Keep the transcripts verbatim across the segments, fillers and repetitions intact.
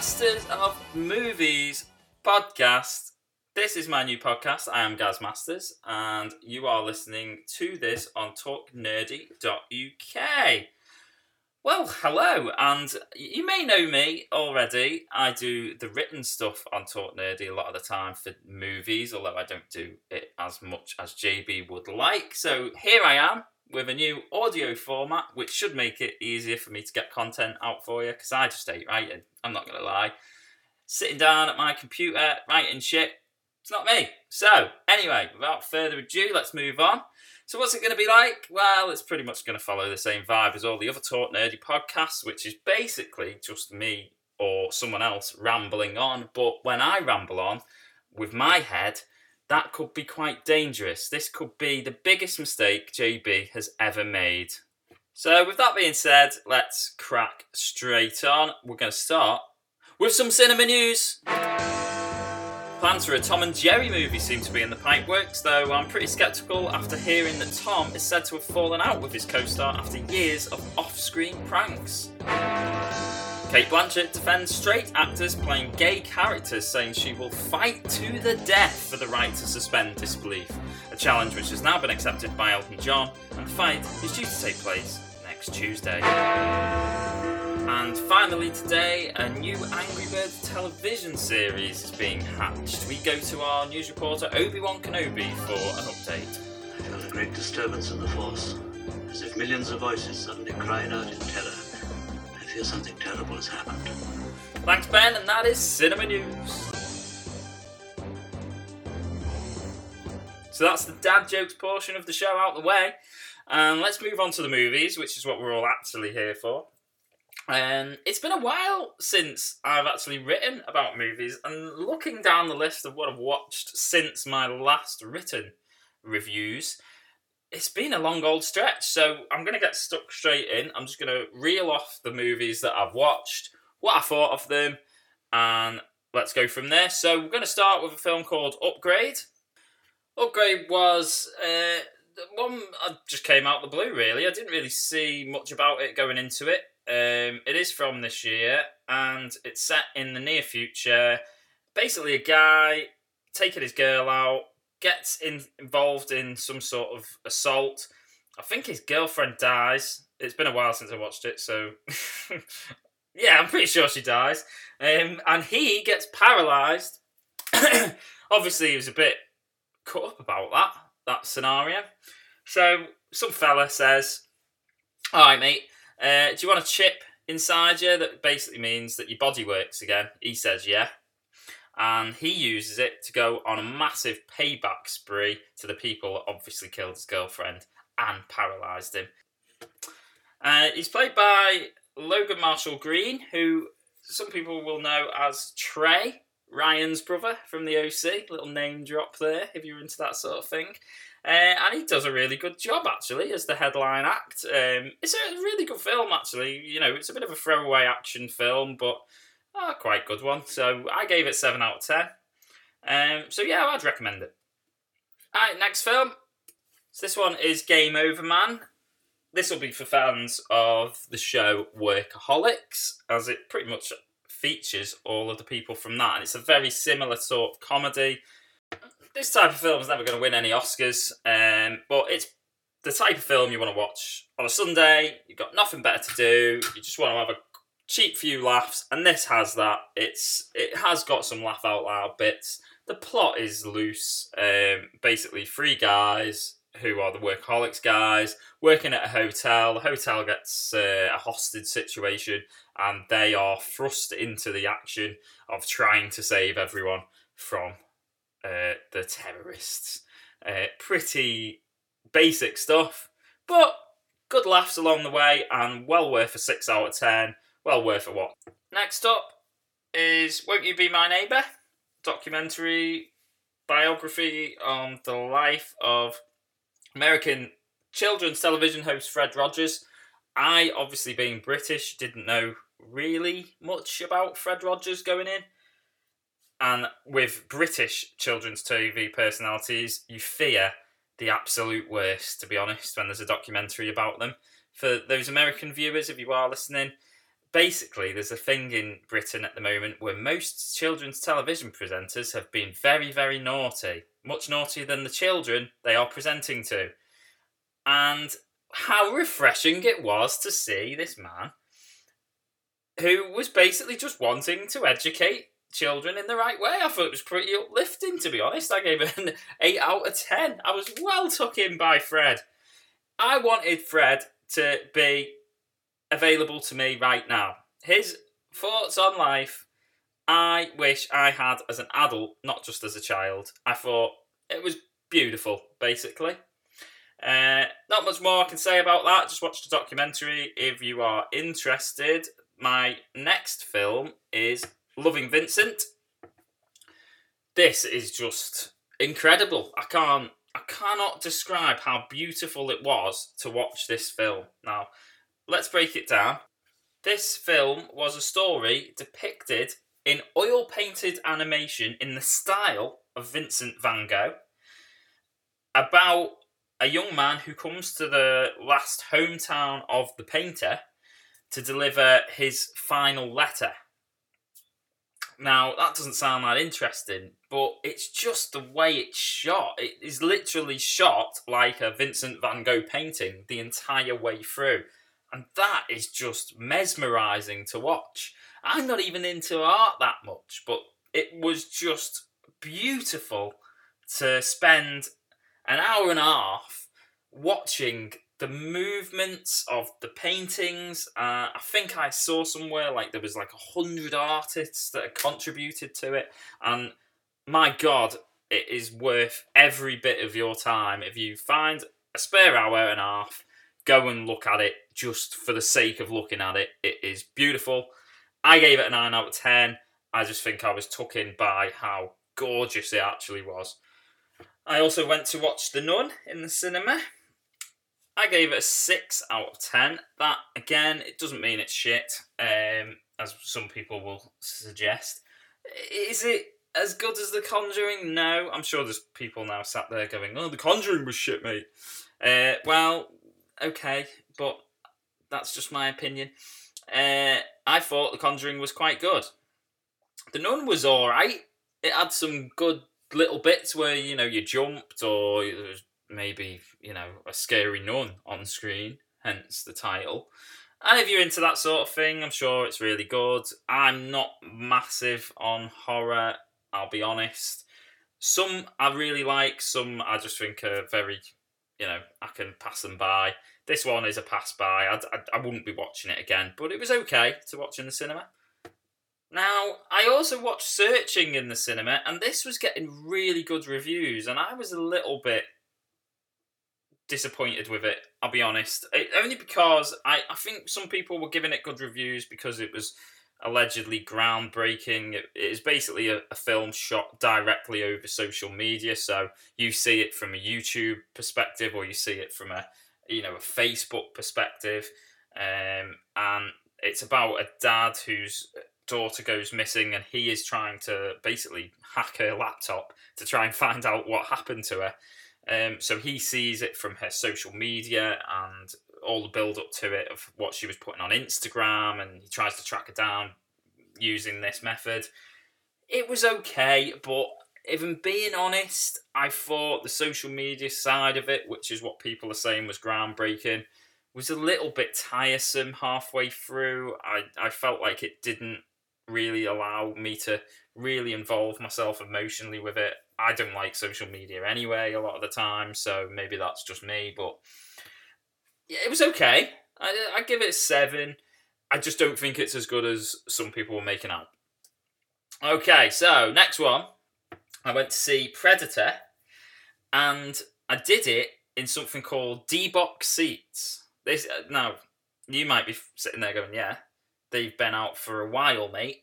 Masters of Movies podcast. This is my new podcast. I am Gaz Masters, and you are listening to this on talk nerdy dot U K. Well, hello, and you may know me already. I do the written stuff on TalkNerdy a lot of the time for movies, although I don't do it as much as J B would like. So here I am with a new audio format, which should make it easier for me to get content out for you, because I just hate writing, I'm not going to lie. Sitting down at my computer, writing shit, it's not me. So anyway, without further ado, let's move on. So what's it going to be like? Well, it's pretty much going to follow the same vibe as all the other Talk Nerdy podcasts, which is basically just me or someone else rambling on. But when I ramble on with my head, that could be quite dangerous. This could be the biggest mistake J B has ever made. So with that being said, let's crack straight on. We're going to start with some cinema news. Plans for a Tom and Jerry movie seem to be in the pipeworks, though I'm pretty sceptical after hearing that Tom is said to have fallen out with his co-star after years of off-screen pranks. Cate Blanchett defends straight actors playing gay characters, saying she will fight to the death for the right to suspend disbelief, a challenge which has now been accepted by Elton John, and the fight is due to take place next Tuesday. And finally today, a new Angry Birds television series is being hatched. We go to our news reporter Obi-Wan Kenobi for an update. I felt a great disturbance in the Force, as if millions of voices suddenly crying out in terror. I fear something terrible has happened. Thanks, Ben, and that is Cinema News. So that's the dad jokes portion of the show out the way. And let's move on to the movies, which is what we're all actually here for. Um, it's been a while since I've actually written about movies, and looking down the list of what I've watched since my last written reviews, it's been a long old stretch, so I'm going to get stuck straight in. I'm just going to reel off the movies that I've watched, what I thought of them, and let's go from there. So we're going to start with a film called Upgrade. Upgrade was... Uh, one I just came out of the blue, really. I didn't really see much about it going into it. Um, it is from this year, and it's set in the near future. Basically, a guy taking his girl out, gets in, involved in some sort of assault. I think his girlfriend dies. It's been a while since I watched it, so... yeah, I'm pretty sure she dies. Um, and he gets paralysed. Obviously, he was a bit cut up about that, that scenario. So, some fella says, all right, mate, Uh, do you want a chip inside you that basically means that your body works again? He says, yeah. And he uses it to go on a massive payback spree to the people that obviously killed his girlfriend and paralysed him. Uh, he's played by Logan Marshall Green, who some people will know as Trey, Ryan's brother from the O C. Little name drop there, if you're into that sort of thing. Uh, and he does a really good job, actually, as the headline act. Um, it's a really good film, actually. You know, it's a bit of a throwaway action film, but oh, quite a good one. So I gave it seven out of ten. Um, so yeah, I'd recommend it. All right, next film. So this one is Game Over, Man. This will be for fans of the show Workaholics, as it pretty much features all of the people from that. And it's a very similar sort of comedy. This type of film is never going to win any Oscars, um, but it's the type of film you want to watch on a Sunday. You've got nothing better to do. You just want to have a cheap few laughs, and this has that. It's it has got some laugh out loud bits. The plot is loose. Um, basically, three guys who are the workaholics guys working at a hotel. The hotel gets uh, a hostage situation, and they are thrust into the action of trying to save everyone from Uh, the terrorists. Uh, pretty basic stuff, but good laughs along the way, and well worth a six out of ten. Well worth a watch. Next up is Won't You Be My Neighbour? Documentary biography on the life of American children's television host Fred Rogers. I, obviously being British, didn't know really much about Fred Rogers going in. And with British children's T V personalities, you fear the absolute worst, to be honest, when there's a documentary about them. For those American viewers, if you are listening, basically, there's a thing in Britain at the moment where most children's television presenters have been very, very naughty. Much naughtier than the children they are presenting to. And how refreshing it was to see this man who was basically just wanting to educate children in the right way. I thought it was pretty uplifting, to be honest. I gave it an eight out of ten. I was well took in by Fred. I wanted Fred to be available to me right now. His thoughts on life, I wish I had as an adult, not just as a child. I thought it was beautiful, basically. Uh, not much more I can say about that. Just watch the documentary if you are interested. My next film is Loving Vincent. This is just incredible. I can't, I cannot describe how beautiful it was to watch this film. Now, let's break it down. This film was a story depicted in oil-painted animation in the style of Vincent van Gogh about a young man who comes to the last hometown of the painter to deliver his final letter. Now, that doesn't sound that interesting, but it's just the way it's shot. It is literally shot like a Vincent van Gogh painting the entire way through. And that is just mesmerising to watch. I'm not even into art that much, but it was just beautiful to spend an hour and a half watching the movements of the paintings. Uh, I think I saw somewhere like there was like a hundred artists that had contributed to it. And my God, it is worth every bit of your time. If you find a spare hour and a half, go and look at it just for the sake of looking at it. It is beautiful. I gave it a nine out of ten. I just think I was took in by how gorgeous it actually was. I also went to watch The Nun in the cinema. I gave it a six out of ten. That, again, it doesn't mean it's shit, um, as some people will suggest. Is it as good as The Conjuring? No. I'm sure there's people now sat there going, oh, The Conjuring was shit, mate. Uh, well, okay, but that's just my opinion. Uh, I thought The Conjuring was quite good. The Nun was alright. It had some good little bits where, you know, you jumped or there was maybe, you know, a scary nun on screen, hence the title. And if you're into that sort of thing, I'm sure it's really good. I'm not massive on horror, I'll be honest. Some I really like, some I just think are very, you know, I can pass them by. This one is a pass-by. I, I, I wouldn't be watching it again, but it was okay to watch in the cinema. Now, I also watched Searching in the cinema, and this was getting really good reviews, and I was a little bit disappointed with it, I'll be honest. It, only because I, I think some people were giving it good reviews because it was allegedly groundbreaking. It, it is basically a, a film shot directly over social media, so you see it from a YouTube perspective, or you see it from a you know, a Facebook perspective, um, and it's about a dad whose daughter goes missing, and he is trying to basically hack her laptop to try and find out what happened to her. Um, so he sees it from her social media and all the build-up to it of what she was putting on Instagram, and he tries to track her down using this method. It was okay, but if I'm being honest, I thought the social media side of it, which is what people are saying was groundbreaking, was a little bit tiresome halfway through. I, I felt like it didn't really allow me to really involve myself emotionally with it. I don't like social media anyway a lot of the time, so maybe that's just me, but yeah, it was okay. I, I give it a seven. I just don't think it's as good as some people were making out. Okay, so next one. I went to see Predator, and I did it in something called D-Box seats. This, now, you might be sitting there going, yeah, they've been out for a while, mate.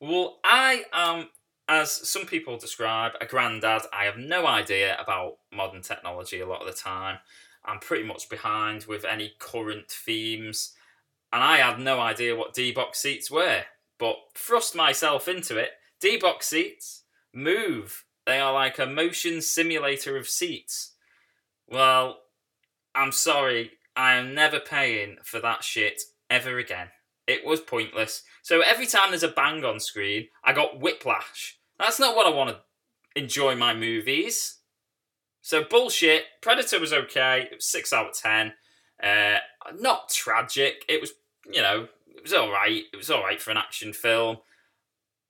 Well, I am, as some people describe, a granddad. I have no idea about modern technology a lot of the time. I'm pretty much behind with any current themes, and I had no idea what D-Box seats were, but thrust myself into it. D-Box seats move. They are like a motion simulator of seats. Well, I'm sorry, I am never paying for that shit ever again. It was pointless. So every time there's a bang on screen, I got whiplash. That's not what I want to enjoy my movies. So bullshit. Predator was okay. It was six out of ten. Uh, not tragic. It was, you know, it was all right. It was all right for an action film.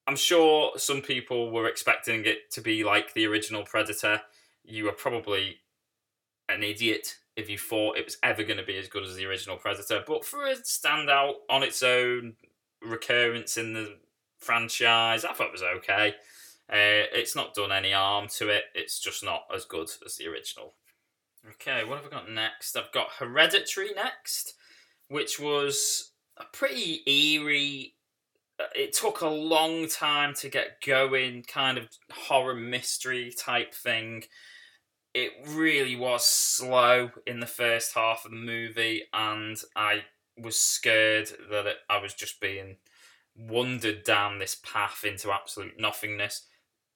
I'm sure some people were expecting it to be like the original Predator. You were probably an idiot if you thought it was ever going to be as good as the original Predator. But for a standout on its own, recurrence in the franchise, I thought it was okay. Uh, it's not done any harm to it. It's just not as good as the original. Okay, what have I got next? I've got Hereditary next, which was a pretty eerie... It took a long time to get going, kind of horror mystery type thing. It really was slow in the first half of the movie, and I was scared that it, I was just being wandered down this path into absolute nothingness.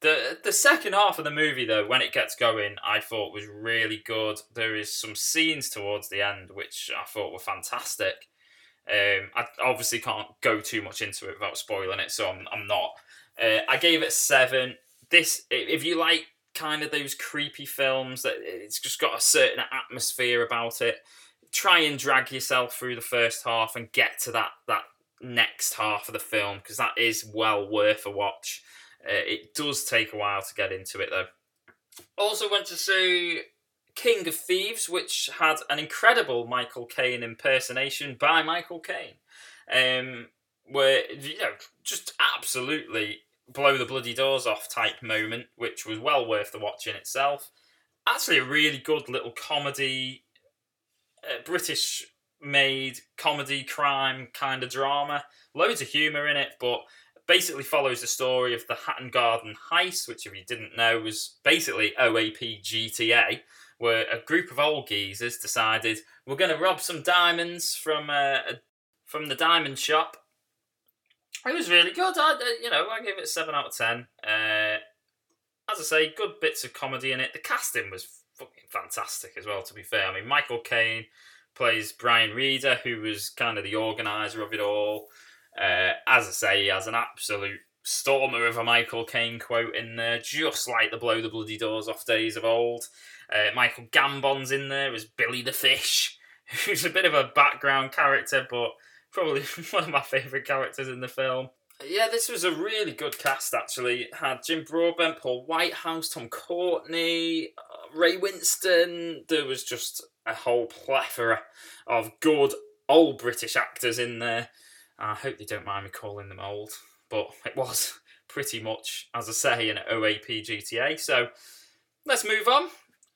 The the second half of the movie, though, when it gets going, I thought was really good. There is some scenes towards the end which I thought were fantastic. Um, I obviously can't go too much into it without spoiling it, so I'm I'm not. Uh, I gave it a seven. This, if you like kind of those creepy films, that it's just got a certain atmosphere about it. Try and drag yourself through the first half and get to that that next half of the film, because that is well worth a watch. Uh, it does take a while to get into it, though. Also went to see King of Thieves, which had an incredible Michael Caine impersonation by Michael Caine, um, where, you know, just absolutely blow the bloody doors off type moment, which was well worth the watch in itself. Actually a really good little comedy, uh, British-made comedy crime kind of drama. Loads of humour in it, but basically follows the story of the Hatton Garden heist, which, if you didn't know, was basically O A P G T A, where a group of old geezers decided, we're going to rob some diamonds from uh, from the diamond shop. It was really good. I, you know, I gave it a seven out of ten. Uh, as I say, good bits of comedy in it. The casting was fucking fantastic as well, to be fair. I mean, Michael Caine plays Brian Reeder, who was kind of the organiser of it all. Uh, as I say, he has an absolute stormer of a Michael Caine quote in there, just like the blow the bloody doors off days of old. Uh, Michael Gambon's in there as Billy the Fish, who's a bit of a background character, but probably one of my favourite characters in the film. Yeah, this was a really good cast, actually. It had Jim Broadbent, Paul Whitehouse, Tom Courtenay, uh, Ray Winston. There was just a whole plethora of good old British actors in there. I hope they don't mind me calling them old, but it was pretty much, as I say, an O A P G T A. So let's move on.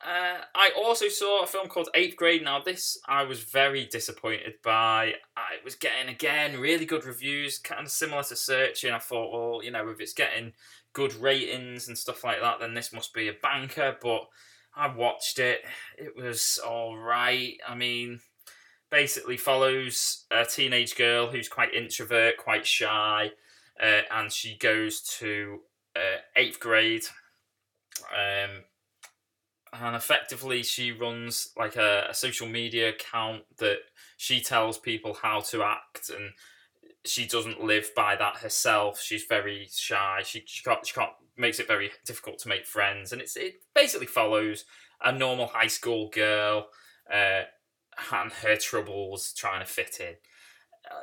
Uh, I also saw a film called Eighth Grade. Now, this I was very disappointed by. I was getting, again, really good reviews, kind of similar to Searching. I thought, well, you know, if it's getting good ratings and stuff like that, then this must be a banker. But I watched it. It was all right. I mean, basically follows a teenage girl who's quite introvert, quite shy, uh, and she goes to uh, eighth grade. Um... And effectively, she runs like a, a social media account that she tells people how to act, and she doesn't live by that herself. She's very shy. She, she can't. She can't. Makes it very difficult to make friends. And it's it basically follows a normal high school girl uh, and her troubles trying to fit in. Uh,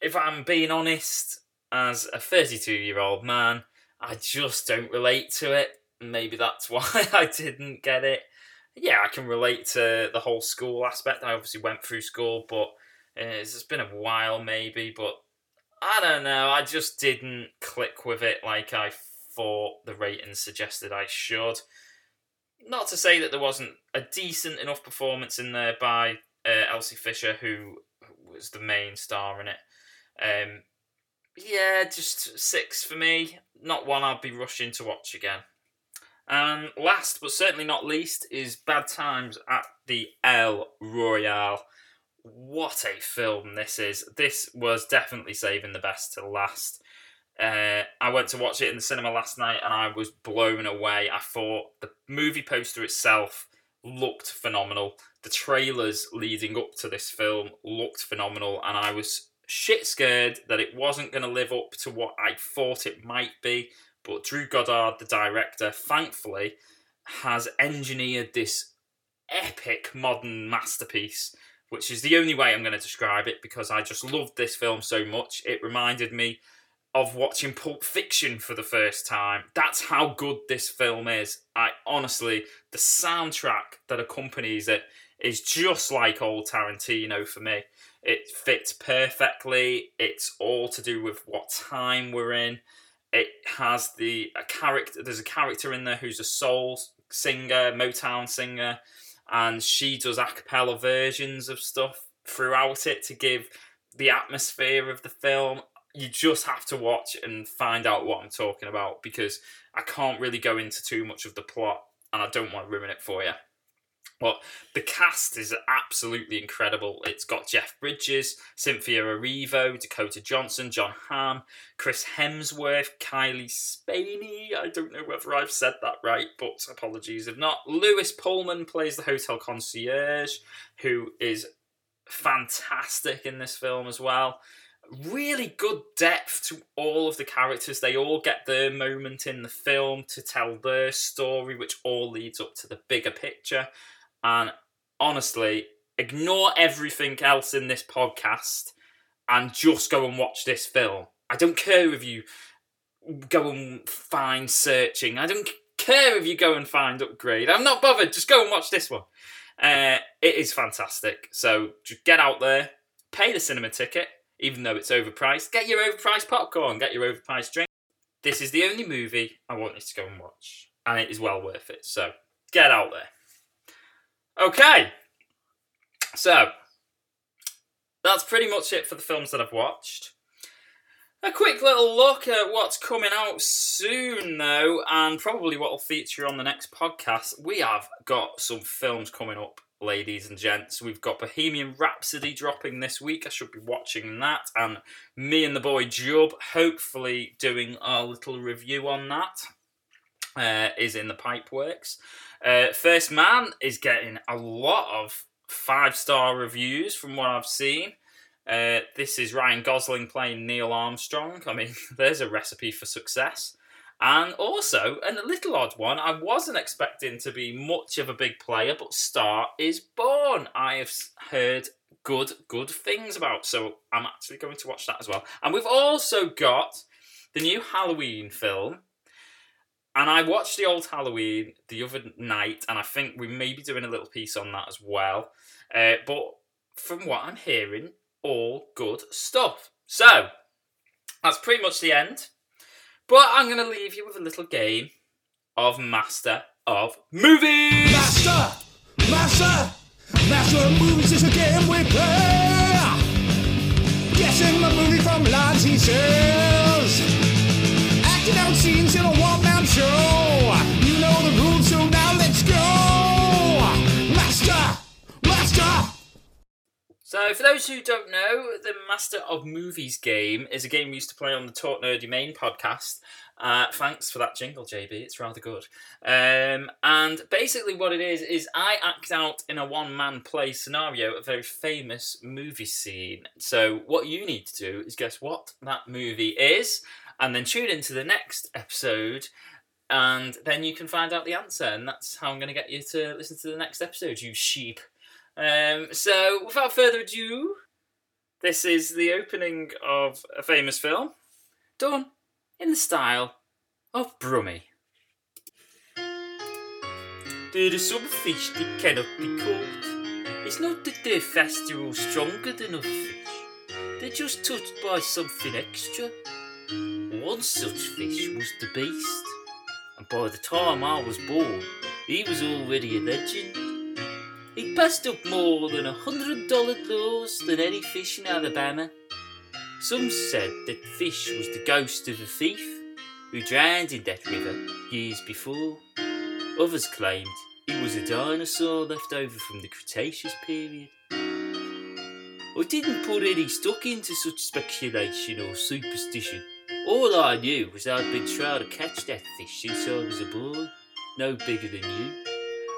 if I'm being honest, as a thirty-two-year-old man, I just don't relate to it. Maybe that's why I didn't get it. Yeah, I can relate to the whole school aspect. I obviously went through school, but it's been a while maybe. But I don't know. I just didn't click with it like I thought the ratings suggested I should. Not to say that there wasn't a decent enough performance in there by uh, Elsie Fisher, who was the main star in it. Um, yeah, just six for me. Not one I'd be rushing to watch again. And last, but certainly not least, is Bad Times at the El Royale. What a film this is. This was definitely saving the best to last. Uh, I went to watch it in the cinema last night and I was blown away. I thought the movie poster itself looked phenomenal. The trailers leading up to this film looked phenomenal, and I was shit scared that it wasn't going to live up to what I thought it might be, but Drew Goddard, the director, thankfully has engineered this epic modern masterpiece, which is the only way I'm going to describe it, because I just loved this film so much. It reminded me of watching Pulp Fiction for the first time. That's how good this film is. I honestly, the soundtrack that accompanies it is just like old Tarantino for me. It fits perfectly. It's all to do with what time we're in. It has the a character. There's a character in there who's a soul singer, Motown singer, and she does a cappella versions of stuff throughout it to give the atmosphere of the film. You just have to watch and find out what I'm talking about, because I can't really go into too much of the plot and I don't want to ruin it for you. But the cast is absolutely incredible. It's got Jeff Bridges, Cynthia Erivo, Dakota Johnson, John Hamm, Chris Hemsworth, Kylie Spaney. I don't know whether I've said that right, but apologies if not. Lewis Pullman plays the hotel concierge, who is fantastic in this film as well. Really good depth to all of the characters. They all get their moment in the film to tell their story, which all leads up to the bigger picture. And honestly, ignore everything else in this podcast and just go and watch this film. I don't care if you go and find Searching. I don't care if you go and find Upgrade. I'm not bothered. Just go and watch this one. Uh, it is fantastic. So just get out there, pay the cinema ticket, even though it's overpriced. Get your overpriced popcorn, get your overpriced drink. This is the only movie I want you to go and watch, and it is well worth it. So get out there. Okay, so that's pretty much it for the films that I've watched. A quick little look at what's coming out soon, though, and probably what will feature on the next podcast. We have got some films coming up, ladies and gents. We've got Bohemian Rhapsody dropping this week. I should be watching that, and me and the boy Jub hopefully doing our little review on that. Uh, is in the pipeworks. Uh, First Man is getting a lot of five-star reviews from what I've seen. Uh, this is Ryan Gosling playing Neil Armstrong. I mean, there's a recipe for success. And also, and a little odd one, I wasn't expecting to be much of a big player, but Star is Born, I have heard good, good things about. So I'm actually going to watch that as well. And we've also got the new Halloween film. And I watched the old Halloween the other night, and I think we may be doing a little piece on that as well. Uh, but from what I'm hearing, all good stuff. So, that's pretty much the end. But I'm going to leave you with a little game of Master of Movies. Master! Master! Master of Movies is a game we play. Guessing the movie from lines he sells. Acting out scenes in a one-man show. You know the rules, so now let's go. Master! Master! So, for those who don't know, the Master of Movies game is a game we used to play on the Talk Nerdy main podcast. Uh, thanks for that jingle, J B. It's rather good. Um, and basically what it is, is I act out in a one-man play scenario a very famous movie scene. So, what you need to do is guess what that movie is, and then tune into the next episode, and then you can find out the answer. And that's how I'm going to get you to listen to the next episode, you sheep. Um, so, without further ado, this is the opening of a famous film, done in the style of Brummie. There are some fish that cannot be caught. It's not that they're faster or stronger than other fish. They're just touched by something extra. One such fish was the Beast, and by the time I was born, he was already a legend. He passed up more than a hundred dollar laws than any fish in Alabama. Some said that the fish was the ghost of a thief who drowned in that river years before. Others claimed he was a dinosaur left over from the Cretaceous period. I didn't put any stock into such speculation or superstition. All I knew was I'd been trying to catch that fish since I was a boy, no bigger than you.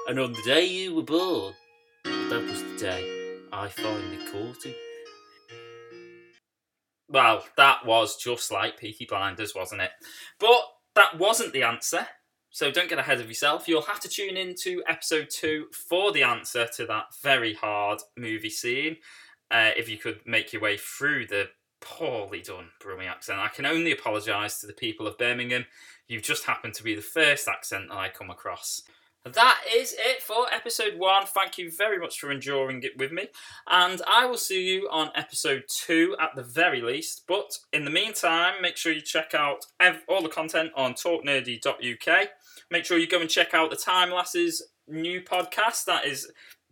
And on the day you were born, that was the day I finally caught him. Well, that was just like Peaky Blinders, wasn't it? But that wasn't the answer, so don't get ahead of yourself. You'll have to tune in to episode two for the answer to that very hard movie scene. Uh, if you could make your way through the poorly done Brummie accent. I can only apologise to the people of Birmingham. You just happen to be the first accent I come across. That is it for episode one. Thank you very much for enduring it with me. And I will see you on episode two at the very least. But in the meantime, make sure you check out ev- all the content on talk nerdy dot U K. Make sure you go and check out the Time Lass's new podcast. That is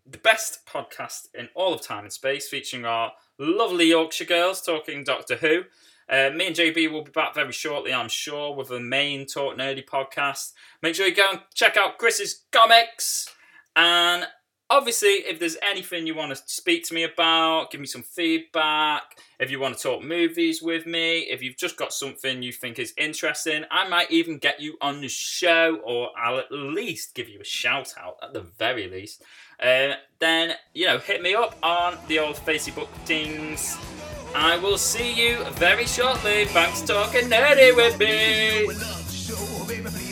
the best podcast in all of time and space, featuring our lovely Yorkshire girls talking Doctor Who. Uh, me and J B will be back very shortly, I'm sure, with the main Talk Nerdy podcast. Make sure you go and check out Chris's comics. And obviously, if there's anything you want to speak to me about, give me some feedback. If you want to talk movies with me, if you've just got something you think is interesting, I might even get you on the show, or I'll at least give you a shout out at the very least. Uh, then, you know, hit me up on the old Facebook things. I will see you very shortly. Thanks, Talking Nerdy with me.